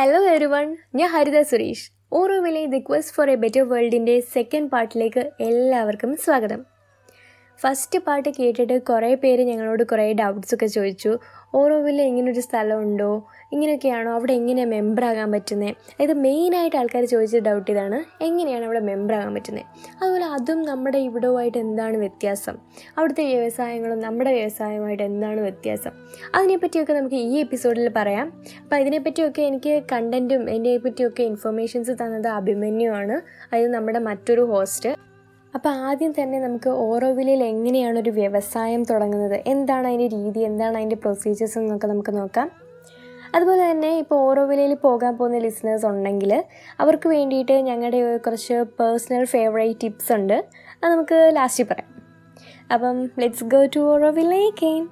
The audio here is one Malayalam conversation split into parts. ഹലോ എവരി വൺ, ഞാൻ ഹരിത സുരേഷ്. ഓറോവിലെ the quest for a better വേൾഡിൻ്റെ സെക്കൻഡ് പാർട്ടിലേക്ക് എല്ലാവർക്കും സ്വാഗതം. ഫസ്റ്റ് പാർട്ട് കേട്ടിട്ട് കുറേ പേര് ഞങ്ങളോട് കുറേ ഡൗട്ട്സൊക്കെ ചോദിച്ചു. ഓറോവിലെ ഇങ്ങനൊരു സ്ഥലമുണ്ടോ, ഇങ്ങനെയൊക്കെയാണോ, അവിടെ എങ്ങനെയാണ് മെമ്പറാകാൻ പറ്റുന്നത്? ഇത് മെയിനായിട്ട് ആൾക്കാർ ചോദിച്ച ഡൗട്ട് ഇതാണ്, എങ്ങനെയാണ് അവിടെ മെമ്പറാകാൻ പറ്റുന്നത്. അതുപോലെ അതും നമ്മുടെ ഇവിടുമായിട്ട് എന്താണ് വ്യത്യാസം, അവിടുത്തെ വ്യവസായങ്ങളും നമ്മുടെ വ്യവസായവുമായിട്ട് എന്താണ് വ്യത്യാസം, അതിനെപ്പറ്റിയൊക്കെ നമുക്ക് ഈ എപ്പിസോഡിൽ പറയാം. അപ്പോൾ ഇതിനെപ്പറ്റിയൊക്കെ എനിക്ക് കണ്ടൻറ്റും എന്നെപ്പറ്റിയൊക്കെ ഇൻഫർമേഷൻസ് തന്നത് അഭിമന്യുവാണ്, അത് നമ്മുടെ മറ്റൊരു ഹോസ്റ്റ്. അപ്പോൾ ആദ്യം തന്നെ നമുക്ക് ഓറോവില്ലിൽ എങ്ങനെയാണ് ഒരു വ്യവസായം തുടങ്ങുന്നത്, എന്താണ് അതിൻ്റെ രീതി, എന്താണ് അതിൻ്റെ പ്രൊസീജിയേഴ്സ് എന്നൊക്കെ നമുക്ക് നോക്കാം. അതുപോലെ തന്നെ ഇപ്പോൾ ഓറോവില്ലിൽ പോകാൻ പോകുന്ന ലിസണേഴ്സ് ഉണ്ടെങ്കിൽ അവർക്ക് വേണ്ടിയിട്ട് ഞങ്ങളുടെ കുറച്ച് പേഴ്സണൽ ഫേവറേറ്റ് ടിപ്സ് ഉണ്ട്, അത് നമുക്ക് ലാസ്റ്റ് പറയാം. അപ്പം ലെറ്റ്സ് ഗോ ടു ഓറോവില്ലേക്കെയിൻ.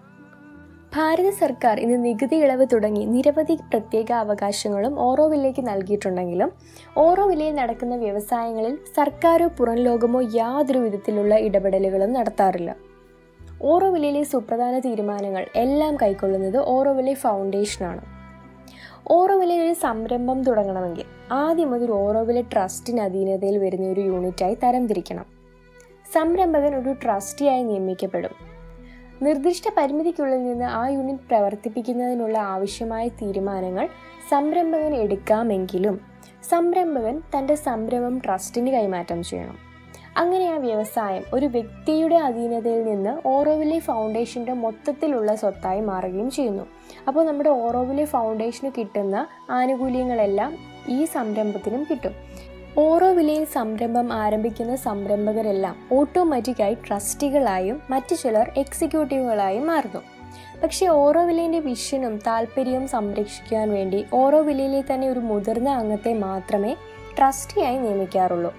ഭാരത സർക്കാർ ഇന്ന് നികുതി ഇളവ് തുടങ്ങി നിരവധി പ്രത്യേക അവകാശങ്ങളും ഓറോവില്ലേക്ക് നൽകിയിട്ടുണ്ടെങ്കിലും ഓറോവില്ലയിൽ നടക്കുന്ന വ്യവസായങ്ങളിൽ സർക്കാരോ പുറം ലോകമോ യാതൊരു വിധത്തിലുള്ള ഇടപെടലുകളും നടത്താറില്ല. ഓറോവില്ലയിലെ സുപ്രധാന തീരുമാനങ്ങൾ എല്ലാം കൈക്കൊള്ളുന്നത് ഓറോവില്ലെ ഫൗണ്ടേഷനാണ്. ഓറോവില്ലയിൽ ഒരു സംരംഭം തുടങ്ങണമെങ്കിൽ ആദ്യം ഒരു ഓറോവില്ലെ ട്രസ്റ്റിന് അധീനതയിൽ വരുന്ന ഒരു യൂണിറ്റായി തരംതിരിക്കണം. സംരംഭകൻ ഒരു ട്രസ്റ്റിയായി നിയമിക്കപ്പെടും. നിർദ്ദിഷ്ട പരിമിതിക്കുള്ളിൽ നിന്ന് ആ യൂണിറ്റ് പ്രവർത്തിപ്പിക്കുന്നതിനുള്ള ആവശ്യമായ തീരുമാനങ്ങൾ സംരംഭകൻ എടുക്കാമെങ്കിലും സംരംഭകൻ തൻ്റെ സംരംഭം ട്രസ്റ്റിന് കൈമാറ്റം ചെയ്യണം. അങ്ങനെ ആ വ്യവസായം ഒരു വ്യക്തിയുടെ അധീനതയിൽ നിന്ന് ഓറോവില്ലെ ഫൗണ്ടേഷൻ്റെ മൊത്തത്തിലുള്ള സ്വത്തായി മാറുകയും ചെയ്യുന്നു. അപ്പോൾ നമ്മുടെ ഓറോവില്ലെ ഫൗണ്ടേഷന് കിട്ടുന്ന ആനുകൂല്യങ്ങളെല്ലാം ഈ സംരംഭത്തിനും കിട്ടും. ഓറോവില്ലയിൽ സംരംഭം ആരംഭിക്കുന്ന സംരംഭകരെല്ലാം ഓട്ടോമാറ്റിക്കായി ട്രസ്റ്റികളായും മറ്റു ചിലർ എക്സിക്യൂട്ടീവുകളായും മാറുന്നു. പക്ഷേ ഓറോവില്ലിൻ്റെ വിഷനും താല്പര്യവും സംരക്ഷിക്കാൻ വേണ്ടി ഓറോവില്ലയിലെ തന്നെ ഒരു മുതിർന്ന അംഗത്തെ മാത്രമേ ട്രസ്റ്റിയായി നിയമിക്കാറുള്ളൂ.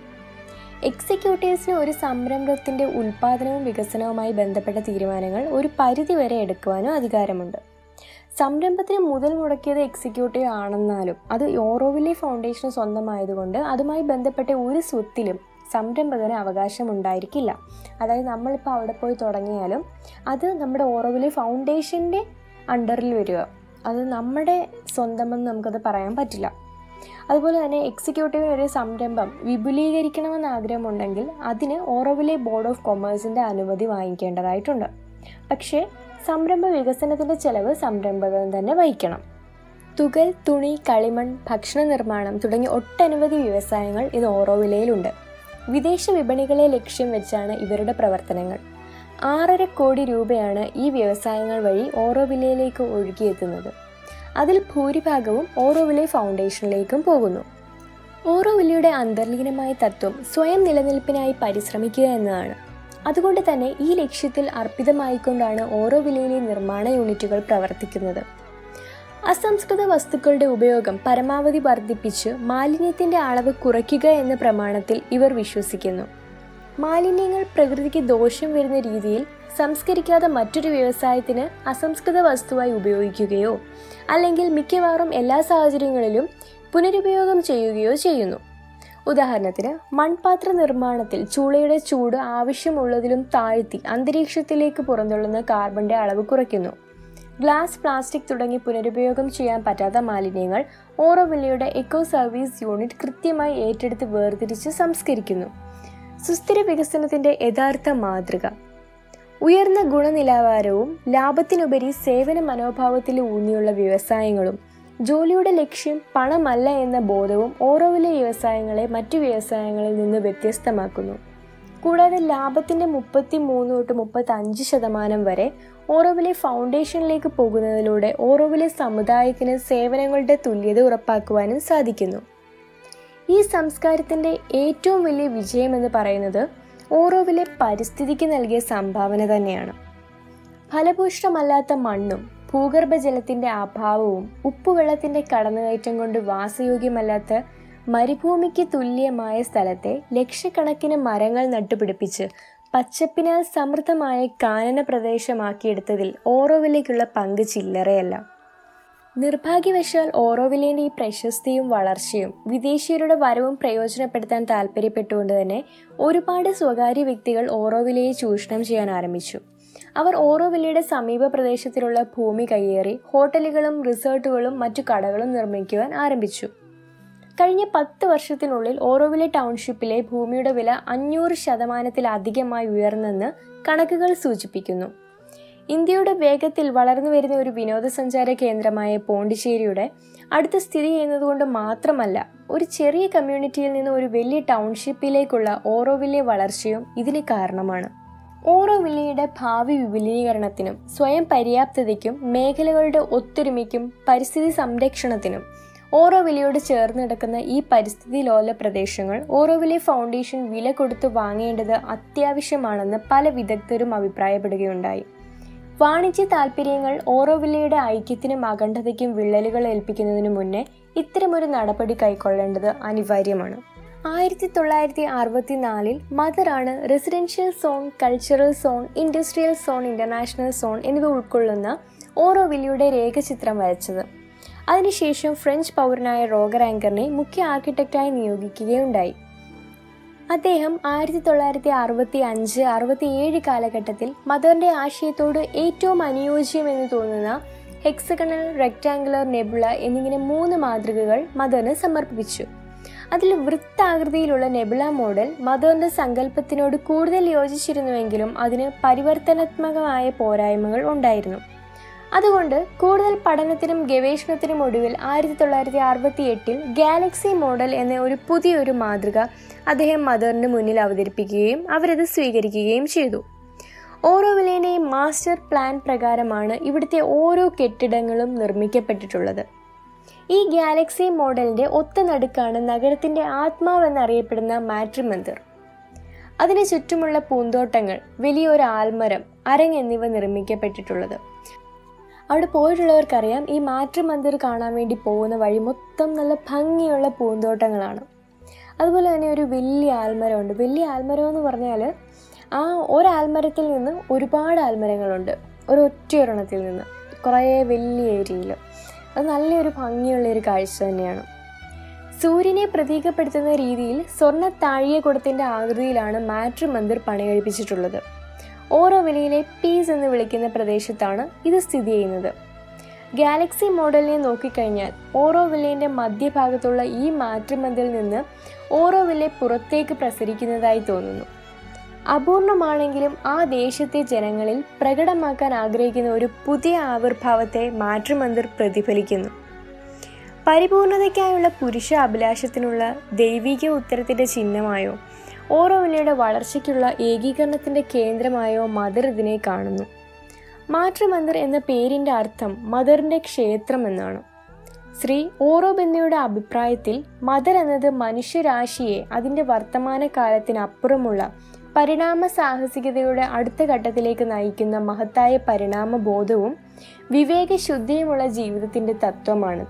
എക്സിക്യൂട്ടീവ്സിന് ഒരു സംരംഭത്തിൻ്റെ ഉൽപ്പാദനവും വികസനവുമായി ബന്ധപ്പെട്ട തീരുമാനങ്ങൾ ഒരു പരിധിവരെ എടുക്കുവാനും അധികാരമുണ്ട്. സംരംഭത്തിന് മുതൽ മുടക്കിയത് എക്സിക്യൂട്ടീവ് ആണെന്നാലും അത് ഓറോവില്ലെ ഫൗണ്ടേഷന് സ്വന്തമായതുകൊണ്ട് അതുമായി ബന്ധപ്പെട്ട ഒരു സ്വത്തിലും സംരംഭകന് അവകാശമുണ്ടായിരിക്കില്ല. അതായത് നമ്മളിപ്പോൾ അവിടെ പോയി തുടങ്ങിയാലും അത് നമ്മുടെ ഓറോവില്ലെ ഫൗണ്ടേഷൻ്റെ അണ്ടറിൽ വരിക, അത് നമ്മുടെ സ്വന്തമെന്ന് നമുക്കത് പറയാൻ പറ്റില്ല. അതുപോലെ തന്നെ എക്സിക്യൂട്ടീവിന് ഒരു സംരംഭം വിപുലീകരിക്കണമെന്ന് ആഗ്രഹമുണ്ടെങ്കിൽ അതിന് ഓറോവില്ലെ ബോർഡ് ഓഫ് കൊമേഴ്സിൻ്റെ അനുമതി വാങ്ങിക്കേണ്ടതായിട്ടുണ്ട്. പക്ഷേ സംരംഭ വികസനത്തിൻ്റെ ചെലവ് സംരംഭകൻ തന്നെ വഹിക്കണം. തുകൽ, തുണി, കളിമൺ, ഭക്ഷണ നിർമ്മാണം തുടങ്ങിയ ഒട്ടനവധി വ്യവസായങ്ങൾ ഇത് ഓറോവില്ലയിലുണ്ട്. വിദേശ വിപണികളെ ലക്ഷ്യം വെച്ചാണ് ഇവരുടെ പ്രവർത്തനങ്ങൾ. 6.5 കോടി രൂപയാണ് ഈ വ്യവസായങ്ങൾ വഴി ഓറോവില്ലയിലേക്ക് ഒഴുകിയെത്തുന്നത്. അതിൽ ഭൂരിഭാഗവും ഓറോവില്ലെ ഫൗണ്ടേഷനിലേക്കും പോകുന്നു. ഓറോവില്ലയുടെ അന്തർലീനമായ തത്വം സ്വയം നിലനിൽപ്പിനായി പരിശ്രമിക്കുക എന്നതാണ്. അതുകൊണ്ട് തന്നെ ഈ ലക്ഷ്യത്തിൽ അർപ്പിതമായിക്കൊണ്ടാണ് ഓറോവില്ലയിലെ നിർമ്മാണ യൂണിറ്റുകൾ പ്രവർത്തിക്കുന്നത്. അസംസ്കൃത വസ്തുക്കളുടെ ഉപയോഗം പരമാവധി വർദ്ധിപ്പിച്ച് മാലിന്യത്തിൻ്റെ അളവ് കുറയ്ക്കുക എന്ന പ്രമാണത്തിൽ ഇവർ വിശ്വസിക്കുന്നു. മാലിന്യങ്ങൾ പ്രകൃതിക്ക് ദോഷം വരുന്ന രീതിയിൽ സംസ്കരിക്കാതെ മറ്റൊരു വ്യവസായത്തിന് അസംസ്കൃത വസ്തുവായി ഉപയോഗിക്കുകയോ അല്ലെങ്കിൽ മിക്കവാറും എല്ലാ സാഹചര്യങ്ങളിലും പുനരുപയോഗം ചെയ്യുകയോ ചെയ്യുന്നു. ഉദാഹരണത്തിന്, മൺപാത്ര നിർമ്മാണത്തിൽ ചൂളയുടെ ചൂട് ആവശ്യമുള്ളതിലും താഴ്ത്തി അന്തരീക്ഷത്തിലേക്ക് പുറന്തള്ളുന്ന കാർബണിൻ്റെ അളവ് കുറയ്ക്കുന്നു. ഗ്ലാസ്, പ്ലാസ്റ്റിക് തുടങ്ങി പുനരുപയോഗം ചെയ്യാൻ പറ്റാത്ത മാലിന്യങ്ങൾ ഓറോവില്ലയുടെ എക്കോ സർവീസ് യൂണിറ്റ് കൃത്യമായി ഏറ്റെടുത്ത് വേർതിരിച്ച് സംസ്കരിക്കുന്നു. സുസ്ഥിര വികസനത്തിൻ്റെ യഥാർത്ഥ മാതൃക ഉയർന്ന ഗുണനിലവാരവും ലാഭത്തിനുപരി സേവന മനോഭാവത്തിൽ ഊന്നിയുള്ള വ്യവസായങ്ങളും ജോലിയുടെ ലക്ഷ്യം പണമല്ല എന്ന ബോധവും ഓറോവില്ലെ വ്യവസായങ്ങളെ മറ്റു വ്യവസായങ്ങളിൽ നിന്ന് വ്യത്യസ്തമാക്കുന്നു. കൂടാതെ ലാഭത്തിൻ്റെ 33-35% വരെ ഓറോവില്ലെ ഫൗണ്ടേഷനിലേക്ക് പോകുന്നതിലൂടെ ഓറോവില്ലെ സമുദായത്തിന് സേവനങ്ങളുടെ തുല്യത ഉറപ്പാക്കുവാനും സാധിക്കുന്നു. ഈ സംസ്കാരത്തിൻ്റെ ഏറ്റവും വലിയ വിജയമെന്ന് പറയുന്നത് ഓറോവില്ലെ പരിസ്ഥിതിക്ക് നൽകിയ സംഭാവന തന്നെയാണ്. ഫലഭൂഷ്ടമല്ലാത്ത മണ്ണും ഭൂഗർഭജലത്തിൻ്റെ അഭാവവും ഉപ്പുവെള്ളത്തിൻ്റെ കടന്നുകയറ്റം കൊണ്ട് വാസയോഗ്യമല്ലാത്ത മരുഭൂമിക്ക് തുല്യമായ സ്ഥലത്തെ ലക്ഷക്കണക്കിന് മരങ്ങൾ നട്ടുപിടിപ്പിച്ച് പച്ചപ്പിനാൽ സമൃദ്ധമായ കാനന പ്രദേശമാക്കിയെടുത്തതിൽ ഓറോവില്ലേക്കുള്ള പങ്ക് ചില്ലറയല്ല. നിർഭാഗ്യവശാൽ ഓറോവില്ലേൻ്റെ ഈ പ്രശസ്തിയും വളർച്ചയും വിദേശീയരുടെ വരവും പ്രയോജനപ്പെടുത്താൻ താൽപ്പര്യപ്പെട്ടുകൊണ്ട് തന്നെ ഒരുപാട് സ്വകാര്യ വ്യക്തികൾ ഓറോവില്ലയെ ചൂഷണം ചെയ്യാൻ ആരംഭിച്ചു. അവർ ഓറോവില്ലയുടെ സമീപ പ്രദേശത്തിലുള്ള ഭൂമി കയ്യേറി ഹോട്ടലുകളും റിസോർട്ടുകളും മറ്റു കടകളും നിർമ്മിക്കുവാൻ ആരംഭിച്ചു. കഴിഞ്ഞ 10 വർഷത്തിനുള്ളിൽ ഓറോവില്ല ടൗൺഷിപ്പിലെ ഭൂമിയുടെ വില 500%-ലധികമായി ഉയർന്നെന്ന് കണക്കുകൾ സൂചിപ്പിക്കുന്നു. ഇന്ത്യയുടെ വേഗത്തിൽ വളർന്നു വരുന്ന ഒരു വിനോദസഞ്ചാര കേന്ദ്രമായ പോണ്ടിച്ചേരിയുടെ അടുത്ത് സ്ഥിതി ചെയ്യുന്നതുകൊണ്ട് മാത്രമല്ല, ഒരു ചെറിയ കമ്മ്യൂണിറ്റിയിൽ നിന്ന് ഒരു വലിയ ടൗൺഷിപ്പിലേക്കുള്ള ഓറോവില്ല വളർച്ചയും ഇതിന് കാരണമാണ്. ഓറോവില്ലയുടെ ഭാവി വിപുലീകരണത്തിനും സ്വയം പര്യാപ്തതയ്ക്കും മേഖലകളുടെ ഒത്തൊരുമയ്ക്കും പരിസ്ഥിതി സംരക്ഷണത്തിനും ഓറോവില്ലയോട് ചേർന്ന് കിടക്കുന്ന ഈ പരിസ്ഥിതി ലോല പ്രദേശങ്ങൾ ഓറോവില്ല ഫൗണ്ടേഷൻ വില കൊടുത്ത് വാങ്ങേണ്ടത് അത്യാവശ്യമാണെന്ന് പല വിദഗ്ധരും അഭിപ്രായപ്പെടുകയുണ്ടായി. വാണിജ്യ താൽപ്പര്യങ്ങൾ ഓറോവില്ലയുടെ ഐക്യത്തിനും അഖണ്ഡതയ്ക്കും വിള്ളലുകൾ ഏൽപ്പിക്കുന്നതിനു മുന്നേ ഇത്തരമൊരു നടപടി കൈക്കൊള്ളേണ്ടത് അനിവാര്യമാണ്. 1964-ൽ മദറാണ് residential zone, cultural zone, industrial zone, international zone എന്നിവ ഉൾക്കൊള്ളുന്ന ഓറോവില്ലയുടെ രേഖചിത്രം വരച്ചത്. അതിനുശേഷം ഫ്രഞ്ച് പൗരനായ റോഗർ ആങ്കറിനെ മുഖ്യ ആർക്കിടെക്റ്റായി നിയോഗിക്കുകയുണ്ടായി. അദ്ദേഹം 1965-67 കാലഘട്ടത്തിൽ മദറിൻ്റെ ആശയത്തോട് ഏറ്റവും അനുയോജ്യമെന്ന് തോന്നുന്ന ഹെക്സഗണൽ, റെക്ടാങ്കുലർ, നെബുള എന്നിങ്ങനെ 3 മാതൃകകൾ മദറിന് സമർപ്പിച്ചു. അതിൽ വൃത്താകൃതിയിലുള്ള നെബുള മോഡൽ മദറിൻ്റെ സങ്കല്പത്തിനോട് കൂടുതൽ യോജിച്ചിരുന്നുവെങ്കിലും അതിന് പരിവർത്തനാത്മകമായ പോരായ്മകൾ ഉണ്ടായിരുന്നു. അതുകൊണ്ട് കൂടുതൽ പഠനത്തിനും ഗവേഷണത്തിനും ഒടുവിൽ 1968-ൽ ഗാലക്സി മോഡൽ എന്ന ഒരു പുതിയൊരു മാതൃക അദ്ദേഹം മദറിന് മുന്നിൽ അവതരിപ്പിക്കുകയും അവരത് സ്വീകരിക്കുകയും ചെയ്തു. ഓറോവില്ലിനെ മാസ്റ്റർ പ്ലാൻ പ്രകാരമാണ് ഇവിടുത്തെ ഓരോ കെട്ടിടങ്ങളും നിർമ്മിക്കപ്പെട്ടിട്ടുള്ളത്. ഈ ഗാലക്സി മോഡലിൻ്റെ ഒത്ത നടുക്കാണ് നഗരത്തിൻ്റെ ആത്മാവെന്നറിയപ്പെടുന്ന മാട്രി മന്ദിർ. അതിന് ചുറ്റുമുള്ള പൂന്തോട്ടങ്ങൾ, വലിയൊരു ആൽമരം, അരങ്ങ് എന്നിവ നിർമ്മിക്കപ്പെട്ടിട്ടുള്ളത്. അവിടെ പോയിട്ടുള്ളവർക്കറിയാം, ഈ മാട്രി മന്ദിർ കാണാൻ വേണ്ടി പോകുന്ന വഴി മൊത്തം നല്ല ഭംഗിയുള്ള പൂന്തോട്ടങ്ങളാണ്. അതുപോലെ തന്നെ ഒരു വലിയ ആൽമരമുണ്ട്. വലിയ ആൽമരം എന്ന് പറഞ്ഞാൽ ആ ഒരാൽമരത്തിൽ നിന്ന് ഒരുപാട് ആൽമരങ്ങളുണ്ട്, ഒരൊറ്റയൊരെണ്ണത്തിൽ നിന്ന് കുറേ വലിയ ഏരിയയിൽ. അത് നല്ലൊരു ഭംഗിയുള്ളൊരു കാഴ്ച തന്നെയാണ്. സൂര്യനെ പ്രതീകപ്പെടുത്തുന്ന രീതിയിൽ സ്വർണ്ണ താഴികക്കുടത്തിൻ്റെ ആകൃതിയിലാണ് മാട്രി മന്ദിർ പണികഴിപ്പിച്ചിട്ടുള്ളത്. ഓറോവില്ലയിലെ പീസ് എന്ന് വിളിക്കുന്ന പ്രദേശത്താണ് ഇത് സ്ഥിതി ചെയ്യുന്നത്. ഗാലക്സി മോഡലിനെ നോക്കിക്കഴിഞ്ഞാൽ ഓറോവില്ലയിൻ്റെ മധ്യഭാഗത്തുള്ള ഈ മാട്രി മന്ദിൽ നിന്ന് ഓറോവില്ല പുറത്തേക്ക് പ്രസരിക്കുന്നതായി തോന്നുന്നു. അപൂർണമാണെങ്കിലും ആ ദേശത്തെ ജനങ്ങളിൽ പ്രകടമാക്കാൻ ആഗ്രഹിക്കുന്ന ഒരു പുതിയ ആവിർഭാവത്തെ മാട്രി മന്ദിർ പ്രതിഫലിക്കുന്നു. പരിപൂർണതയ്ക്കായുള്ള പുരുഷ അഭിലാഷത്തിനുള്ള ദൈവിക ഉത്തരത്തിൻ്റെ ചിഹ്നമായോ ഓറോവില്ലയുടെ വളർച്ചയ്ക്കുള്ള ഏകീകരണത്തിൻ്റെ കേന്ദ്രമായോ മദർ ഇതിനെ കാണുന്നു. മാട്രി മന്ദിർ എന്ന പേരിൻ്റെ അർത്ഥം മദറിൻ്റെ ക്ഷേത്രം എന്നാണ്. ശ്രീ ഓറോബെന്നയുടെ അഭിപ്രായത്തിൽ മദർ എന്നത് മനുഷ്യരാശിയെ അതിൻ്റെ വർത്തമാനകാലത്തിനപ്പുറമുള്ള പരിണാമ സാഹസികതയുടെ അടുത്ത ഘട്ടത്തിലേക്ക് നയിക്കുന്ന മഹത്തായ പരിണാമ ബോധവും വിവേകശുദ്ധിയുമുള്ള ജീവിതത്തിൻ്റെ തത്വമാണ്.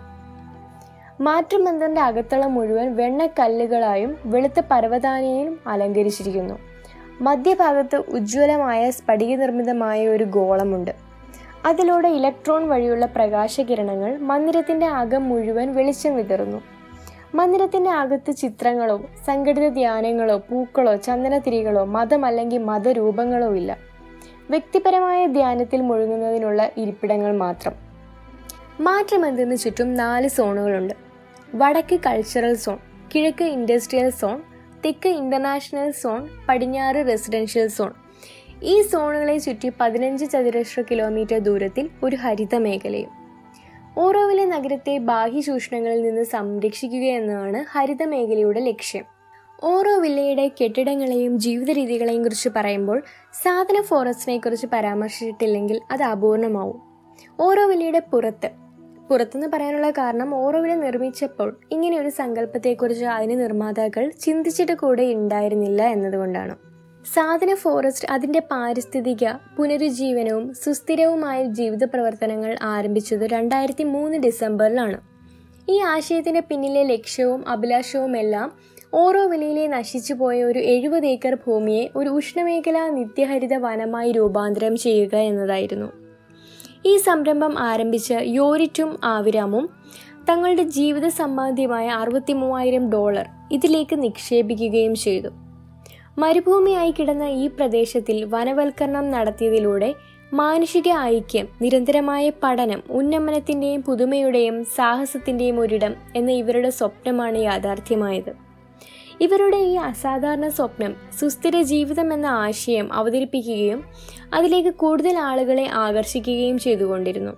മാട്രി മന്ദിറിൻ്റെ അകത്തളം മുഴുവൻ വെണ്ണക്കല്ലുകളായും വെളുത്ത പരവതാനിയും അലങ്കരിച്ചിരിക്കുന്നു. മധ്യഭാഗത്ത് ഉജ്ജ്വലമായ സ്ഫടിക നിർമ്മിതമായ ഒരു ഗോളമുണ്ട്. അതിലൂടെ ഇലക്ട്രോൺ വഴിയുള്ള പ്രകാശകിരണങ്ങൾ മന്ദിരത്തിൻ്റെ അകം മുഴുവൻ വെളിച്ചം വിതറുന്നു. മന്ദിരത്തിൻ്റെ അകത്ത് ചിത്രങ്ങളോ സംഘടിത ധ്യാനങ്ങളോ പൂക്കളോ ചന്ദനത്തിരികളോ മതം അല്ലെങ്കിൽ മതരൂപങ്ങളോ ഇല്ല. വ്യക്തിപരമായ ധ്യാനത്തിൽ മുഴുകുന്നതിനുള്ള ഇരിപ്പിടങ്ങൾ മാത്രം. മാട്രി മന്ദിറിന് ചുറ്റും 4 സോണുകളുണ്ട്. വടക്ക് കൾച്ചറൽ സോൺ, കിഴക്ക് ഇൻഡസ്ട്രിയൽ സോൺ, തെക്ക് ഇന്റർനാഷണൽ സോൺ, പടിഞ്ഞാറ് റെസിഡൻഷ്യൽ സോൺ. ഈ സോണുകളെ ചുറ്റി 15 ചതുരശ്ര കിലോമീറ്റർ ദൂരത്തിൽ ഒരു ഹരിത മേഖലയും. ഓറോവില്ല നഗരത്തെ ബാഹ്യ ചൂഷണങ്ങളിൽ നിന്ന് സംരക്ഷിക്കുക എന്നതാണ് ഹരിത മേഖലയുടെ ലക്ഷ്യം. ഓറോവില്ലയുടെ കെട്ടിടങ്ങളെയും ജീവിത രീതികളെയും കുറിച്ച് പറയുമ്പോൾ സാധന ഫോറസ്റ്റിനെ കുറിച്ച് പരാമർശിച്ചിട്ടില്ലെങ്കിൽ അത് അപൂർണമാവും. ഓറോവില്ലയുടെ പുറത്തെന്ന് പറയാനുള്ള കാരണം ഓറോവില്ല നിർമ്മിച്ചപ്പോൾ ഇങ്ങനെ ഒരു സങ്കല്പത്തെക്കുറിച്ച് അതിന് നിർമ്മാതാക്കൾ ചിന്തിച്ചിട്ട് കൂടെ ഉണ്ടായിരുന്നില്ല എന്നതുകൊണ്ടാണ്. സാധന ഫോറസ്റ്റ് അതിൻ്റെ പാരിസ്ഥിതിക പുനരുജ്ജീവനവും സുസ്ഥിരവുമായ ജീവിത പ്രവർത്തനങ്ങൾ ആരംഭിച്ചത് 2003 ഡിസംബറിലാണ്. ഈ ആശയത്തിൻ്റെ പിന്നിലെ ലക്ഷ്യവും അഭിലാഷവുമെല്ലാം ഓറോവില്ലയിലെ നശിച്ചുപോയ ഒരു 70 ഏക്കർ ഭൂമിയെ ഒരു ഉഷ്ണമേഖലാ നിത്യഹരിത വനമായി രൂപാന്തരം ചെയ്യുക എന്നതായിരുന്നു. ഈ സംരംഭം ആരംഭിച്ച യോരിറ്റും ആവിരാമും തങ്ങളുടെ ജീവിത സമ്പാദ്യമായ $63,000 ഇതിലേക്ക് നിക്ഷേപിക്കുകയും ചെയ്തു. മരുഭൂമിയായി കിടന്ന ഈ പ്രദേശത്തിൽ വനവൽക്കരണം നടത്തിയതിലൂടെ മാനുഷിക ഐക്യം, നിരന്തരമായ പഠനം, ഉന്നമനത്തിൻ്റെയും പുതുമയുടെയും സാഹസത്തിൻ്റെയും ഒരിടം എന്ന ഇവരുടെ സ്വപ്നമാണ് യാഥാർത്ഥ്യമായത്. ഇവരുടെ ഈ അസാധാരണ സ്വപ്നം സുസ്ഥിര ജീവിതം എന്ന ആശയം അവതരിപ്പിക്കുകയും അതിലേക്ക് കൂടുതൽ ആളുകളെ ആകർഷിക്കുകയും ചെയ്തുകൊണ്ടിരുന്നു.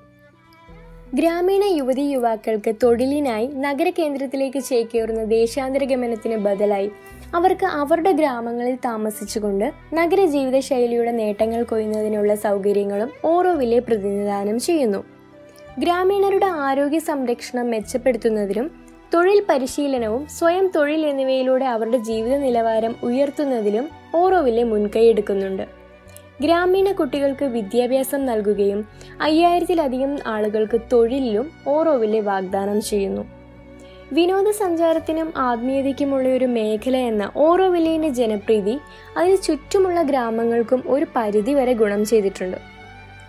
ഗ്രാമീണ യുവതി യുവാക്കൾക്ക് തൊഴിലിനായി നഗര കേന്ദ്രത്തിലേക്ക് ചേക്കേറുന്ന ദേശാന്തര ഗമനത്തിന് ബദലായി അവർക്ക് അവരുടെ ഗ്രാമങ്ങളിൽ താമസിച്ചുകൊണ്ട് നഗര ജീവിതശൈലിയുടെ നേട്ടങ്ങൾ കൊയ്യുന്നതിനുള്ള സൗകര്യങ്ങളും ഓറോവിലെ പ്രതിനിധാനം ചെയ്യുന്നു. ഗ്രാമീണരുടെ ആരോഗ്യ സംരക്ഷണം മെച്ചപ്പെടുത്തുന്നതിനും തൊഴിൽ പരിശീലനവും സ്വയം തൊഴിൽ എന്നിവയിലൂടെ അവരുടെ ജീവിത നിലവാരം ഉയർത്തുന്നതിലും ഓറോവിലെ മുൻകൈയെടുക്കുന്നുണ്ട്. ഗ്രാമീണ കുട്ടികൾക്ക് വിദ്യാഭ്യാസം നൽകുകയും 5000-ലധികം ആളുകൾക്ക് തൊഴിലിലും ഓറോവിലെ വാഗ്ദാനം ചെയ്യുന്നു. വിനോദസഞ്ചാരത്തിനും ആത്മീയതയ്ക്കുമുള്ള ഒരു മേഖല എന്ന ഓറോവില്ലിൻ്റെ ജനപ്രീതി അതിന് ചുറ്റുമുള്ള ഗ്രാമങ്ങൾക്കും ഒരു പരിധിവരെ ഗുണം ചെയ്തിട്ടുണ്ട്.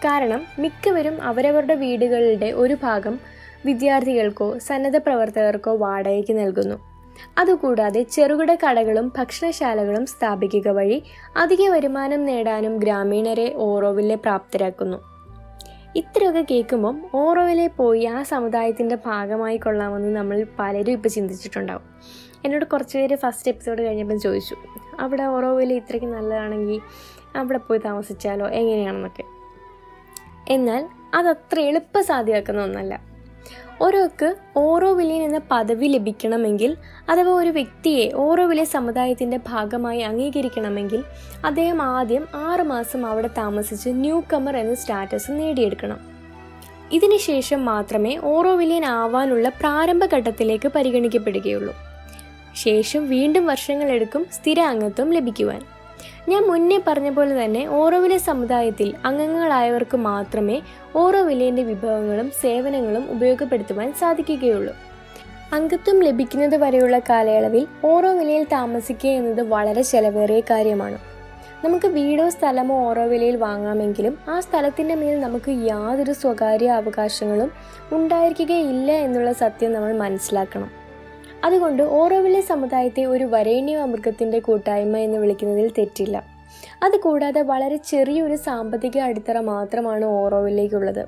കാരണം മിക്കവരും അവരവരുടെ വീടുകളുടെ ഒരു ഭാഗം വിദ്യാർത്ഥികൾക്കോ സന്നദ്ധ പ്രവർത്തകർക്കോ വാടകയ്ക്ക് നൽകുന്നു. അതുകൂടാതെ ചെറുകിട കടകളും ഭക്ഷണശാലകളും സ്ഥാപിക്കുക വഴി അധിക വരുമാനം നേടാനും ഗ്രാമീണരെ ഓറോവില്ലെ പ്രാപ്തരാക്കുന്നു. ഇത്രയൊക്കെ കേൾക്കുമ്പം ഓറോവില്ലെ പോയി ആ സമുദായത്തിൻ്റെ ഭാഗമായി കൊള്ളാമെന്ന് നമ്മൾ പലരും ഇപ്പോൾ ചിന്തിച്ചിട്ടുണ്ടാവും. എന്നോട് കുറച്ച് പേര് ഫസ്റ്റ് എപ്പിസോഡ് കഴിഞ്ഞപ്പം ചോദിച്ചു, അവിടെ ഓറോവില്ലെ ഇത്രയ്ക്ക് നല്ലതാണെങ്കിൽ അവിടെ പോയി താമസിച്ചാലോ എങ്ങനെയാണെന്നൊക്കെ. എന്നാൽ അതത്ര എളുപ്പം സാധ്യമാക്കുന്ന ഒന്നല്ല. ഓരോക്ക് ഓറോവില്ലിൻ എന്ന പദവി ലഭിക്കണമെങ്കിൽ, അഥവാ ഒരു വ്യക്തിയെ ഓറോവില്ലെ സമുദായത്തിൻ്റെ ഭാഗമായി അംഗീകരിക്കണമെങ്കിൽ അദ്ദേഹം ആദ്യം 6 മാസം അവിടെ താമസിച്ച് ന്യൂ കമർ എന്ന സ്റ്റാറ്റസ് നേടിയെടുക്കണം. ഇതിനുശേഷം മാത്രമേ ഓറോവില്ലിൻ ആവാനുള്ള പ്രാരംഭഘട്ടത്തിലേക്ക് പരിഗണിക്കപ്പെടുകയുള്ളൂ. ശേഷം വീണ്ടും വർഷങ്ങളെടുക്കും സ്ഥിര അംഗത്വം ലഭിക്കുവാൻ. ഞാൻ മുന്നേ പറഞ്ഞ പോലെ തന്നെ ഓറോവില്ലെ സമുദായത്തിൽ അംഗങ്ങളായവർക്ക് മാത്രമേ ഓറോവില്ലിൻ്റെ വിഭവങ്ങളും സേവനങ്ങളും ഉപയോഗപ്പെടുത്തുവാൻ സാധിക്കുകയുള്ളൂ. അംഗത്വം ലഭിക്കുന്നത് വരെയുള്ള കാലയളവിൽ ഓറോവില്ലിൽ താമസിക്കുക എന്നത് വളരെ ചെലവേറിയ കാര്യമാണ്. നമുക്ക് വീടോ സ്ഥലമോ ഓറോവില്ലിൽ വാങ്ങാമെങ്കിലും ആ സ്ഥലത്തിൻ്റെ മേൽ നമുക്ക് യാതൊരു സ്വകാര്യ അവകാശങ്ങളും ഉണ്ടായിരിക്കുകയില്ല എന്നുള്ള സത്യം നമ്മൾ മനസ്സിലാക്കണം. അതുകൊണ്ട് ഓറോവില്ലെ സമുദായത്തെ ഒരു വരേണ്യമൃഗത്തിൻ്റെ കൂട്ടായ്മ എന്ന് വിളിക്കുന്നതിൽ തെറ്റില്ല. അതുകൂടാതെ വളരെ ചെറിയൊരു സാമ്പത്തിക അടിത്തറ മാത്രമാണ് ഓറോവില്ലേക്കുള്ളത്.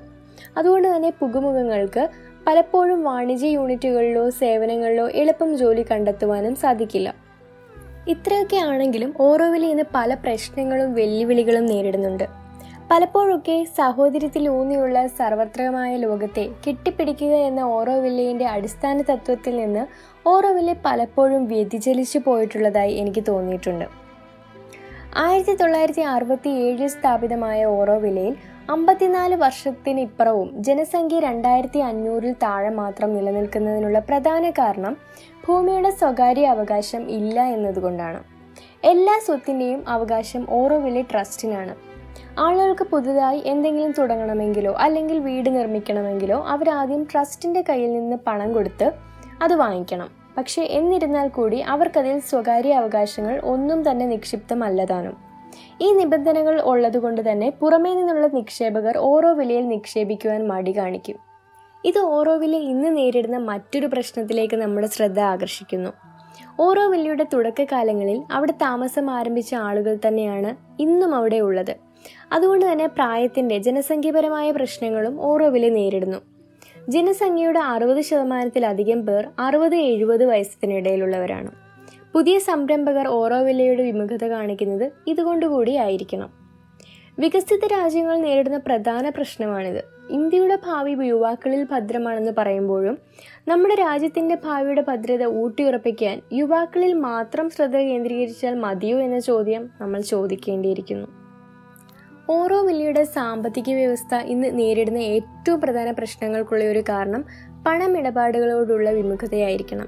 അതുകൊണ്ട് തന്നെ പുതുമുഖങ്ങൾക്ക് പലപ്പോഴും വാണിജ്യ യൂണിറ്റുകളിലോ സേവനങ്ങളിലോ എളുപ്പം ജോലി കണ്ടെത്തുവാനും സാധിക്കില്ല. ഇത്രയൊക്കെ ആണെങ്കിലും ഓറോവില്ലെ ഇന്ന് പല പ്രശ്നങ്ങളും വെല്ലുവിളികളും നേരിടുന്നുണ്ട്. പലപ്പോഴൊക്കെ സഹോദര്യത്തിലൂന്നിയുള്ള സർവത്രമായ ലോകത്തെ കെട്ടിപ്പിടിക്കുക എന്ന ഓറോവില്ലിൻ്റെ അടിസ്ഥാന തത്വത്തിൽ നിന്ന് ഓറോവില്ലെ പലപ്പോഴും വ്യതിചലിച്ചു പോയിട്ടുള്ളതായി എനിക്ക് തോന്നിയിട്ടുണ്ട്. 1967 സ്ഥാപിതമായ ഓറോവില്ലിൽ 54 വർഷത്തിനിപ്പുറവും ജനസംഖ്യ 2500-ൽ താഴെ മാത്രം നിലനിൽക്കുന്നതിനുള്ള പ്രധാന കാരണം ഭൂമിയുടെ സ്വകാര്യ അവകാശം ഇല്ല എന്നതുകൊണ്ടാണ്. എല്ലാ സ്വത്തിൻ്റെയും അവകാശം ഓറോവില്ലെ ട്രസ്റ്റിനാണ്. ആളുകൾക്ക് പുതുതായി എന്തെങ്കിലും തുടങ്ങണമെങ്കിലോ അല്ലെങ്കിൽ വീട് നിർമ്മിക്കണമെങ്കിലോ അവരാദ്യം ട്രസ്റ്റിൻ്റെ കയ്യിൽ നിന്ന് പണം കൊടുത്ത് അത് വാങ്ങിക്കണം. പക്ഷേ എന്നിരുന്നാൽ കൂടി അവർക്കതിൽ സ്വകാര്യ അവകാശങ്ങൾ ഒന്നും തന്നെ നിക്ഷിപ്തമല്ലതാനും. ഈ നിബന്ധനകൾ ഉള്ളതുകൊണ്ട് തന്നെ പുറമേ നിന്നുള്ള നിക്ഷേപകർ ഓറോവില്ലിൽ നിക്ഷേപിക്കുവാൻ മടി കാണിക്കും. ഇത് ഓറോവില്ലെ ഇന്ന് നേരിടുന്ന മറ്റൊരു പ്രശ്നത്തിലേക്ക് നമ്മുടെ ശ്രദ്ധ ആകർഷിക്കുന്നു. ഓറോവില്ലിയുടെ തുടക്കകാലങ്ങളിൽ അവിടെ താമസം ആരംഭിച്ച ആളുകൾ തന്നെയാണ് ഇന്നും അവിടെ ഉള്ളത്. അതുകൊണ്ട് തന്നെ പ്രായത്തിൻ്റെ ജനസംഖ്യപരമായ പ്രശ്നങ്ങളും ഓറോവില്ലെ നേരിടുന്നു. ജനസംഖ്യയുടെ 60%-ലധികം പേർ 60-70 വയസ്സിനിടയിലുള്ളവരാണ്. പുതിയ സംരംഭകർ ഓറോവില്ലയുടെ വിമുഖത കാണിക്കുന്നത് ഇതുകൊണ്ടുകൂടി ആയിരിക്കണം. വികസിത രാജ്യങ്ങൾ നേരിടുന്ന പ്രധാന പ്രശ്നമാണിത്. ഇന്ത്യയുടെ ഭാവി യുവാക്കളിൽ ഭദ്രമാണെന്ന് പറയുമ്പോഴും നമ്മുടെ രാജ്യത്തിൻ്റെ ഭാവിയുടെ ഭദ്രത ഊട്ടിയുറപ്പിക്കാൻ യുവാക്കളിൽ മാത്രം ശ്രദ്ധ കേന്ദ്രീകരിച്ചാൽ മതിയോ എന്ന ചോദ്യം നമ്മൾ ചോദിക്കേണ്ടിയിരിക്കുന്നു. ഓറോവില്ലിയുടെ സാമ്പത്തിക വ്യവസ്ഥ ഇന്ന് നേരിടുന്ന ഏറ്റവും പ്രധാന പ്രശ്നങ്ങൾക്കുള്ള ഒരു കാരണം പണമിടപാടുകളോടുള്ള വിമുഖതയായിരിക്കണം.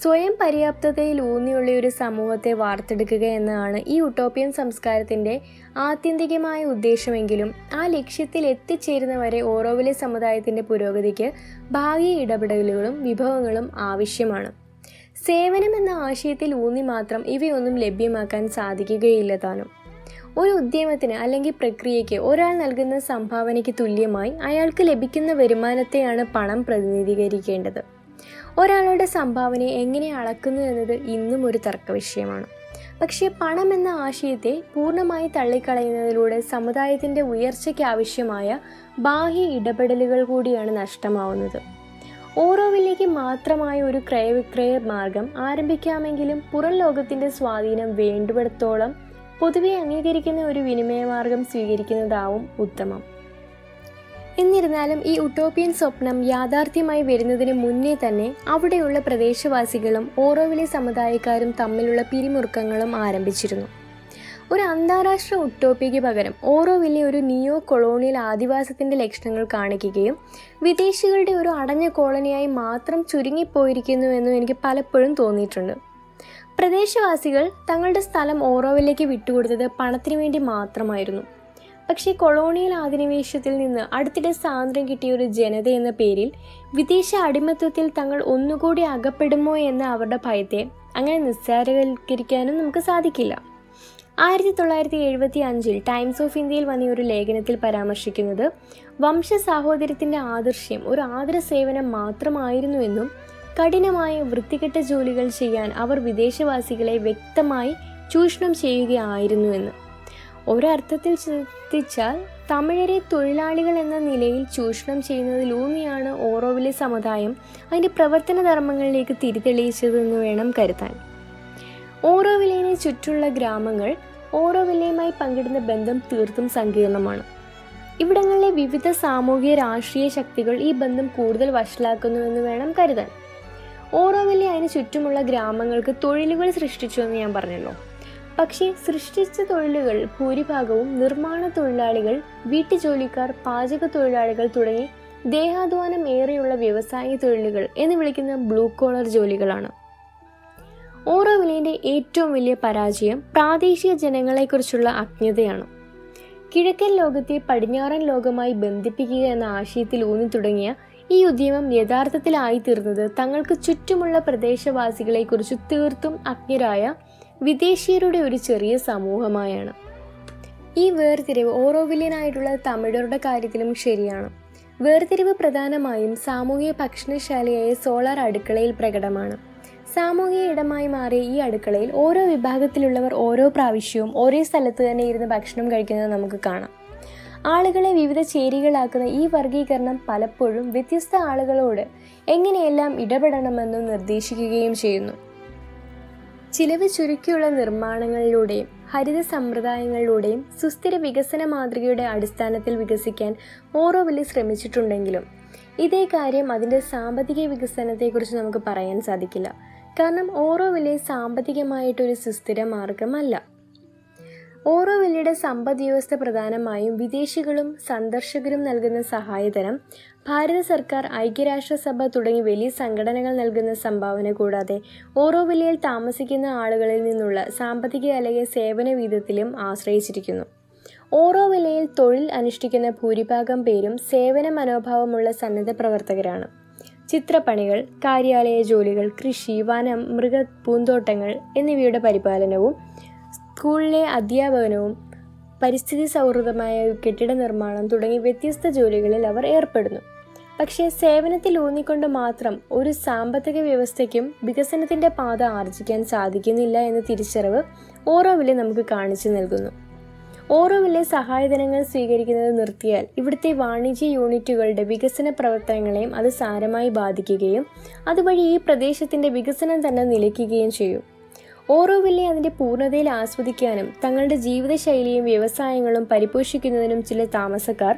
സ്വയം പര്യാപ്തതയിൽ ഊന്നിയുള്ള ഒരു സമൂഹത്തെ വാർത്തെടുക്കുക എന്നതാണ് ഈ യൂട്ടോപ്യൻ സംസ്കാരത്തിൻ്റെ ആത്യന്തികമായ ഉദ്ദേശമെങ്കിലും ആ ലക്ഷ്യത്തിൽ എത്തിച്ചേരുന്നവരെ ഓറോവില്ലെ സമുദായത്തിൻ്റെ പുരോഗതിക്ക് ഭാഗീയ ഇടപെടലുകളും വിഭവങ്ങളും ആവശ്യമാണ്. സേവനം എന്ന ആശയത്തിൽ ഊന്നി മാത്രം ഇവയൊന്നും ലഭ്യമാക്കാൻ സാധിക്കുകയില്ല താനും. ഒരു ഉദ്യമത്തിന് അല്ലെങ്കിൽ പ്രക്രിയയ്ക്ക് ഒരാൾ നൽകുന്ന സംഭാവനയ്ക്ക് തുല്യമായി അയാൾക്ക് ലഭിക്കുന്ന വരുമാനത്തെയാണ് പണം പ്രതിനിധീകരിക്കേണ്ടത്. ഒരാളുടെ സംഭാവനയെ എങ്ങനെ അളക്കുന്നു എന്നത് ഇന്നും ഒരു തർക്ക വിഷയമാണ്. പക്ഷേ പണം എന്ന ആശയത്തെ പൂർണ്ണമായി തള്ളിക്കളയുന്നതിലൂടെ സമുദായത്തിൻ്റെ ഉയർച്ചയ്ക്കാവശ്യമായ ബാഹ്യ ഇടപെടലുകൾ കൂടിയാണ് നഷ്ടമാവുന്നത്. ഓറോവിലേക്ക് മാത്രമായ ഒരു ക്രയവിക്രയ മാർഗം ആരംഭിക്കാമെങ്കിലും പുറം ലോകത്തിൻ്റെ സ്വാധീനം വേണ്ടുവിടത്തോളം പൊതുവെ അംഗീകരിക്കുന്ന ഒരു വിനിമയമാർഗം സ്വീകരിക്കുന്നതാവും ഉത്തമം. എന്നിരുന്നാലും ഈ ഉട്ടോപ്യൻ സ്വപ്നം യാഥാർത്ഥ്യമായി വരുന്നതിന് മുന്നേ തന്നെ അവിടെയുള്ള പ്രദേശവാസികളും ഓറോവിലെ സമുദായക്കാരും തമ്മിലുള്ള പിരിമുറുക്കങ്ങളും ആരംഭിച്ചിരുന്നു. ഒരു അന്താരാഷ്ട്ര ഉട്ടോപ്യയ്ക്ക് പകരം ഓറോവിലെ ഒരു നിയോ കൊളോണിയൽ ആദിവാസത്തിൻ്റെ ലക്ഷണങ്ങൾ കാണിക്കുകയും വിദേശികളുടെ ഒരു അടഞ്ഞ കോളനിയായി മാത്രം ചുരുങ്ങിപ്പോയിരിക്കുന്നുവെന്നും എനിക്ക് പലപ്പോഴും തോന്നിയിട്ടുണ്ട്. പ്രദേശവാസികൾ തങ്ങളുടെ സ്ഥലം ഓറോവിലേക്ക് വിട്ടുകൊടുത്തത് പണത്തിനു വേണ്ടി മാത്രമായിരുന്നു. പക്ഷേ കൊളോണിയൽ അധിനിവേശത്തിൽ നിന്ന് അടുത്തിടെ സ്വാതന്ത്ര്യം കിട്ടിയ ഒരു ജനത എന്ന പേരിൽ വിദേശ അടിമത്വത്തിൽ തങ്ങൾ ഒന്നുകൂടി അകപ്പെടുമോ എന്ന അവരുടെ ഭയത്തെ അങ്ങനെ നിസ്സാരവൽക്കരിക്കാനും നമുക്ക് സാധിക്കില്ല. 1975 ടൈംസ് ഓഫ് ഇന്ത്യയിൽ വന്ന ഒരു ലേഖനത്തിൽ പരാമർശിക്കുന്നത് വംശ സാഹോദര്യത്തിൻ്റെ ആദർശ്യം ഒരു ആദര സേവനം മാത്രമായിരുന്നു എന്നും കഠിനമായ വൃത്തികെട്ട ജോലികൾ ചെയ്യാൻ അവർ വിദേശവാസികളെ വ്യക്തമായി ചൂഷണം ചെയ്യുകയായിരുന്നു എന്ന്. ഒരർത്ഥത്തിൽ ശ്രദ്ധിച്ചാൽ തമിഴരെ തൊഴിലാളികൾ എന്ന നിലയിൽ ചൂഷണം ചെയ്യുന്നതിലൂന്നിയാണ് ഓറോവിലെ സമുദായം അതിൻ്റെ പ്രവർത്തന ധർമ്മങ്ങളിലേക്ക് തിരിതെളിയിച്ചതെന്ന് വേണം കരുതാൻ. ഓറോവിലിനെ ചുറ്റുള്ള ഗ്രാമങ്ങൾ ഓറോവിലയുമായി പങ്കിടുന്ന ബന്ധം തീർത്തും സങ്കീർണമാണ്. ഇവിടങ്ങളിലെ വിവിധ സാമൂഹിക രാഷ്ട്രീയ ശക്തികൾ ഈ ബന്ധം കൂടുതൽ വഷളാക്കുന്നുവെന്ന് വേണം കരുതാൻ. ഓറോവിലെ അതിന് ചുറ്റുമുള്ള ഗ്രാമങ്ങൾക്ക് തൊഴിലുകൾ സൃഷ്ടിച്ചു എന്ന് ഞാൻ പറഞ്ഞല്ലോ. പക്ഷേ സൃഷ്ടിച്ച തൊഴിലുകൾ ഭൂരിഭാഗവും നിർമ്മാണ തൊഴിലാളികൾ, വീട്ടുജോലിക്കാർ, പാചക തൊഴിലാളികൾ തുടങ്ങി ദേഹാധ്വാനം ഏറെയുള്ള വ്യവസായ തൊഴിലുകൾ എന്ന് വിളിക്കുന്ന ബ്ലൂ കോളർ ജോലികളാണ്. ഓറോവിലിൻ്റെ ഏറ്റവും വലിയ പരാജയം പ്രാദേശിക ജനങ്ങളെക്കുറിച്ചുള്ള അജ്ഞതയാണ്. കിഴക്കൻ ലോകത്തെ പടിഞ്ഞാറൻ ലോകമായി ബന്ധിപ്പിക്കുക എന്ന ആശയത്തിൽ ഊന്നി തുടങ്ങിയ ഈ ഉദ്യമം യഥാർത്ഥത്തിലായിത്തീർന്നത് തങ്ങൾക്ക് ചുറ്റുമുള്ള പ്രദേശവാസികളെക്കുറിച്ച് തീർത്തും അജ്ഞരായ വിദേശീയരുടെ ഒരു ചെറിയ സമൂഹമായാണ്. ഈ വേർതിരിവ് ഓറോവില്യനായിട്ടുള്ള തമിഴരുടെ കാര്യത്തിലും ശരിയാണ്. വേർതിരിവ് പ്രധാനമായും സാമൂഹിക ഭക്ഷണശാലയായ സോളാർ അടുക്കളയിൽ പ്രകടമാണ്. സാമൂഹിക ഇടമായി മാറിയ ഈ അടുക്കളയിൽ ഓരോ വിഭാഗത്തിലുള്ളവർ ഓരോ പ്രാവശ്യവും ഒരേ സ്ഥലത്ത് തന്നെ ഇരുന്ന് ഭക്ഷണം കഴിക്കുന്നത് നമുക്ക് കാണാം. ആളുകളെ വിവിധ ചേരികളാക്കുന്ന ഈ വർഗീകരണം പലപ്പോഴും വ്യത്യസ്ത ആളുകളോട് എങ്ങനെയെല്ലാം ഇടപെടണമെന്നും നിർദ്ദേശിക്കുകയും ചെയ്യുന്നു. ചിലവ് ചുരുക്കിയുള്ള നിർമ്മാണങ്ങളിലൂടെയും ഹരിത സമ്പ്രദായങ്ങളിലൂടെയും സുസ്ഥിര വികസന മാതൃകയുടെ അടിസ്ഥാനത്തിൽ വികസിക്കാൻ ഓറോവില് ശ്രമിച്ചിട്ടുണ്ടെങ്കിലും ഇതേ കാര്യം അതിൻ്റെ സാമ്പത്തിക വികസനത്തെക്കുറിച്ച് നമുക്ക് പറയാൻ സാധിക്കില്ല. കാരണം ഓറോവില് സാമ്പത്തികമായിട്ടൊരു സുസ്ഥിര മാർഗമല്ല. ഓറോവില്ലിയുടെ സമ്പദ് വ്യവസ്ഥ പ്രധാനമായും വിദേശികളും സന്ദർശകരും നൽകുന്ന സഹായധനം, ഭാരത സർക്കാർ, ഐക്യരാഷ്ട്രസഭ തുടങ്ങി വലിയ സംഘടനകൾ നൽകുന്ന സംഭാവന കൂടാതെ ഓറോവില്ലിൽ താമസിക്കുന്ന ആളുകളിൽ നിന്നുള്ള സാമ്പത്തിക അല്ലെങ്കിൽ സേവന വിഹിതത്തിലും ആശ്രയിച്ചിരിക്കുന്നു. ഓറോവില്ലിൽ തൊഴിൽ അനുഷ്ഠിക്കുന്ന ഭൂരിഭാഗം പേരും സേവന മനോഭാവമുള്ള സന്നദ്ധ പ്രവർത്തകരാണ്. ചിത്രപ്പണികൾ, കാര്യാലയ ജോലികൾ, കൃഷി, വനം, മൃഗപൂന്തോട്ടങ്ങൾ എന്നിവയുടെ പരിപാലനവും സ്കൂളിലെ അധ്യാപനവും പരിസ്ഥിതി സൗഹൃദമായ കെട്ടിട നിർമ്മാണം തുടങ്ങി വ്യത്യസ്ത ജോലികളിൽ അവർ ഏർപ്പെടുന്നു. പക്ഷേ സേവനത്തിൽ ഊന്നിക്കൊണ്ട് മാത്രം ഒരു സാമ്പത്തിക വ്യവസ്ഥയ്ക്കും വികസനത്തിൻ്റെ പാത ആർജിക്കാൻ സാധിക്കുന്നില്ല എന്ന തിരിച്ചറിവ് ഓറോവില് നമുക്ക് കാണിച്ചു നൽകുന്നു. ഓറോവിലെ സഹായധനങ്ങൾ സ്വീകരിക്കുന്നത് നിർത്തിയാൽ ഇവിടുത്തെ വാണിജ്യ യൂണിറ്റുകളുടെ വികസന പ്രവർത്തനങ്ങളെയും അത് സാരമായി ബാധിക്കുകയും അതുവഴി ഈ പ്രദേശത്തിൻ്റെ വികസനം തന്നെ നിലയ്ക്കുകയും ചെയ്യും. ഓറോവില്ലെ അതിൻ്റെ പൂർണ്ണതയിൽ ആസ്വദിക്കാനും തങ്ങളുടെ ജീവിതശൈലിയും വ്യവസായങ്ങളും പരിപോഷിക്കുന്നതിനും ചില താമസക്കാർ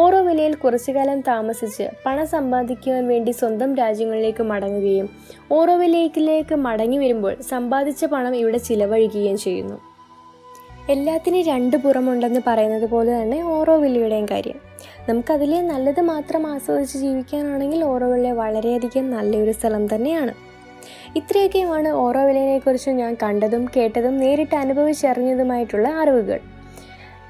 ഓറോവില്ലിൽ കുറച്ചുകാലം താമസിച്ച് പണം സമ്പാദിക്കുവാൻ വേണ്ടി സ്വന്തം രാജ്യങ്ങളിലേക്ക് മടങ്ങുകയും ഓറോവില്ലേക്ക് മടങ്ങി വരുമ്പോൾ സമ്പാദിച്ച പണം ഇവിടെ ചിലവഴിക്കുകയും ചെയ്യുന്നു. എല്ലാത്തിനും രണ്ട് പുറമുണ്ടെന്ന് പറയുന്നത് പോലെ തന്നെ ഓറോവില്ലിയുടെയും കാര്യം. നമുക്കതിലെ നല്ലത് മാത്രം ആസ്വദിച്ച് ജീവിക്കാനാണെങ്കിൽ ഓറോവില്ലെ വളരെയധികം നല്ലൊരു സ്ഥലം തന്നെയാണ്. ഇത്രയൊക്കെയുമാണ് ഓറോവില്ലിനെക്കുറിച്ച് ഞാൻ കണ്ടതും കേട്ടതും നേരിട്ട് അനുഭവിച്ചറിഞ്ഞതുമായിട്ടുള്ള അറിവുകൾ.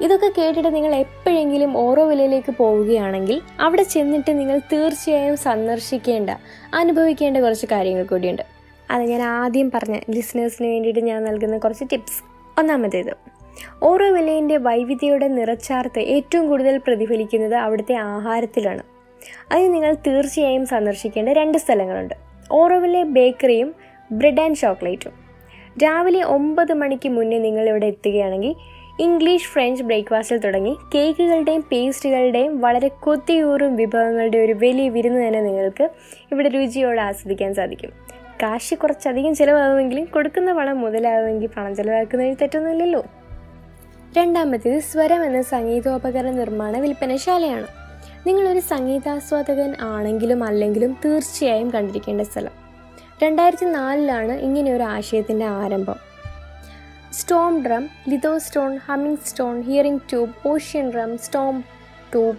ഇതൊക്കെ കേട്ടിട്ട് നിങ്ങൾ എപ്പോഴെങ്കിലും ഓറോവില്ലിലേക്ക് പോവുകയാണെങ്കിൽ അവിടെ ചെന്നിട്ട് നിങ്ങൾ തീർച്ചയായും സന്ദർശിക്കേണ്ട, അനുഭവിക്കേണ്ട കുറച്ച് കാര്യങ്ങൾ കൂടിയുണ്ട്. അത് ഞാൻ ആദ്യം പറഞ്ഞ ലിസണേഴ്സിന് വേണ്ടിയിട്ട് ഞാൻ നൽകുന്ന കുറച്ച് ടിപ്സ്. ഒന്നാമത്തേത്, ഓറോവില്ലിൻ്റെ വൈവിധ്യയുടെ നിറച്ചാർത്ത് ഏറ്റവും കൂടുതൽ പ്രതിഫലിക്കുന്നത് അവിടുത്തെ ആഹാരത്തിലാണ്. അത് നിങ്ങൾ തീർച്ചയായും സന്ദർശിക്കേണ്ട രണ്ട് സ്ഥലങ്ങളുണ്ട്. ഓറോവില്ലെ ബേക്കറിയും ബ്രെഡ് ആൻഡ് ചോക്ലേറ്റും. രാവിലെ 9 മണിക്ക് മുന്നേ നിങ്ങളിവിടെ എത്തുകയാണെങ്കിൽ ഇംഗ്ലീഷ് ഫ്രഞ്ച് ബ്രേക്ക്ഫാസ്റ്റിൽ തുടങ്ങി കേക്കുകളുടെയും പേസ്റ്റുകളുടെയും വളരെ കൊത്തിയൂറും വിഭവങ്ങളുടെ ഒരു വലിയ വിരുന്ന് തന്നെ നിങ്ങൾക്ക് ഇവിടെ രുചിയോടെ ആസ്വദിക്കാൻ സാധിക്കും. കാശ് കുറച്ചധികം ചിലവാകുമെങ്കിലും കൊടുക്കുന്ന പണം മുതലാകുമെങ്കിൽ പണം ചിലവാക്കുന്നതിൽ തെറ്റൊന്നുമില്ലല്ലോ. രണ്ടാമത്തേത് സ്വരം എന്ന സംഗീതോപകരണ നിർമ്മാണ വിൽപ്പനശാലയാണ്. നിങ്ങളൊരു സംഗീതാസ്വാദകൻ ആണെങ്കിലും അല്ലെങ്കിലും തീർച്ചയായും കണ്ടിരിക്കേണ്ട സ്ഥലം. 2004 ഇങ്ങനെയൊരു ആശയത്തിൻ്റെ ആരംഭം. Storm drum, litho stone, humming stone, hearing tube, ocean drum, storm tube,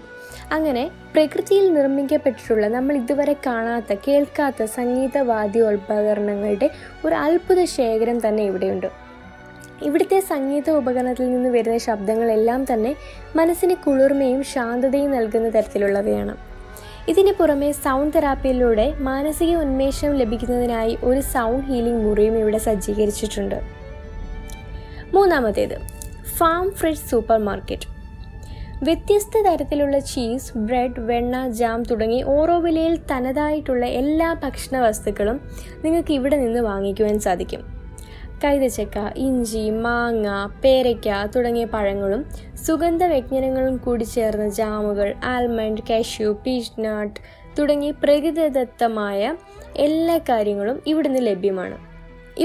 അങ്ങനെ പ്രകൃതിയിൽ നിർമ്മിക്കപ്പെട്ടിട്ടുള്ള നമ്മൾ ഇതുവരെ കാണാത്ത കേൾക്കാത്ത സംഗീതവാദ്യോപകരണങ്ങളുടെ ഒരു അത്ഭുത ശേഖരം തന്നെ ഇവിടെയുണ്ട്. ഇവിടുത്തെ സംഗീത ഉപകരണത്തിൽ നിന്ന് വരുന്ന ശബ്ദങ്ങളെല്ലാം തന്നെ മനസ്സിന് കുളിർമയും ശാന്തതയും നൽകുന്ന തരത്തിലുള്ളവയാണ്. ഇതിന് പുറമെ സൗണ്ട് തെറാപ്പിയിലൂടെ മാനസിക ഉന്മേഷം ലഭിക്കുന്നതിനായി ഒരു സൗണ്ട് ഹീലിംഗ് മുറിയും ഇവിടെ സജ്ജീകരിച്ചിട്ടുണ്ട്. മൂന്നാമത്തേത് ഫാം ഫ്രഷ് സൂപ്പർ മാർക്കറ്റ്. വ്യത്യസ്ത തരത്തിലുള്ള ചീസ്, ബ്രെഡ്, വെണ്ണ, ജാം തുടങ്ങി ഓരോ വിലയിൽ തനതായിട്ടുള്ള എല്ലാ ഭക്ഷണ വസ്തുക്കളും നിങ്ങൾക്ക് ഇവിടെ നിന്ന് വാങ്ങിക്കുവാൻ സാധിക്കും. കൈതച്ചക്ക, ഇഞ്ചി, മാങ്ങ, പേരയ്ക്ക തുടങ്ങിയ പഴങ്ങളും സുഗന്ധ വ്യഞ്ജനങ്ങളും കൂടി ചേർന്ന ജാമുകൾ, ആൽമണ്ട്, കാഷ്യൂ, പീച്ച്നട്ട് തുടങ്ങി പ്രകൃതിദത്തമായ എല്ലാ കാര്യങ്ങളും ഇവിടുന്ന് ലഭ്യമാണ്.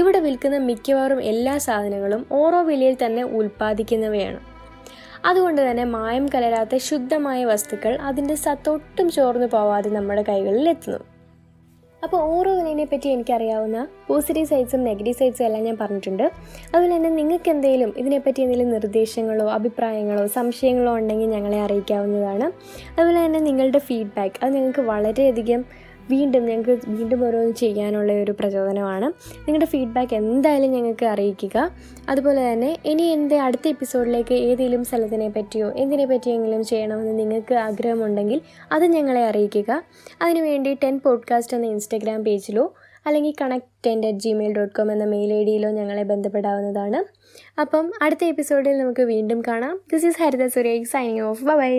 ഇവിടെ വിൽക്കുന്ന മിക്കവാറും എല്ലാ സാധനങ്ങളും ഓരോ വിലയിൽ തന്നെ ഉൽപ്പാദിക്കുന്നവയാണ്. അതുകൊണ്ട് തന്നെ മായം കലരാത്ത ശുദ്ധമായ വസ്തുക്കൾ അതിൻ്റെ സത്തൊട്ടും ചോർന്നു പോവാതെ നമ്മുടെ കൈകളിൽ എത്തുന്നു. അപ്പോൾ ഓരോ വിലയിനെപ്പറ്റി എനിക്കറിയാവുന്ന പോസിറ്റീവ് സൈഡ്സും നെഗറ്റീവ് സൈഡ്സും എല്ലാം ഞാൻ പറഞ്ഞിട്ടുണ്ട്. അതുപോലെ തന്നെ നിങ്ങൾക്ക് എന്തെങ്കിലും ഇതിനെപ്പറ്റി എന്തെങ്കിലും നിർദ്ദേശങ്ങളോ അഭിപ്രായങ്ങളോ സംശയങ്ങളോ ഉണ്ടെങ്കിൽ ഞങ്ങളെ അറിയിക്കാവുന്നതാണ്. അതുപോലെ തന്നെ നിങ്ങളുടെ ഫീഡ്ബാക്ക് അത് ഞങ്ങൾക്ക് വളരെയധികം ഞങ്ങൾക്ക് വീണ്ടും ഓരോന്ന് ചെയ്യാനുള്ള ഒരു പ്രചോദനമാണ്. നിങ്ങളുടെ ഫീഡ്ബാക്ക് എന്തായാലും ഞങ്ങൾക്ക് അറിയിക്കുക. അതുപോലെ തന്നെ ഇനി എൻ്റെ അടുത്ത എപ്പിസോഡിലേക്ക് ഏതെങ്കിലും സ്ഥലത്തിനെ പറ്റിയോ എന്തിനെ പറ്റിയെങ്കിലും ചെയ്യണമെന്ന് നിങ്ങൾക്ക് ആഗ്രഹമുണ്ടെങ്കിൽ അത് ഞങ്ങളെ അറിയിക്കുക. അതിനുവേണ്ടി 10podcast എന്ന ഇൻസ്റ്റാഗ്രാം പേജിലോ അല്ലെങ്കിൽ connect10@gmail.com എന്ന മെയിൽ ഐ ഡിയിലോ ഞങ്ങളെ ബന്ധപ്പെടാവുന്നതാണ്. അപ്പം അടുത്ത എപ്പിസോഡിൽ നമുക്ക് വീണ്ടും കാണാം. This is Haritha Surekh signing off. By.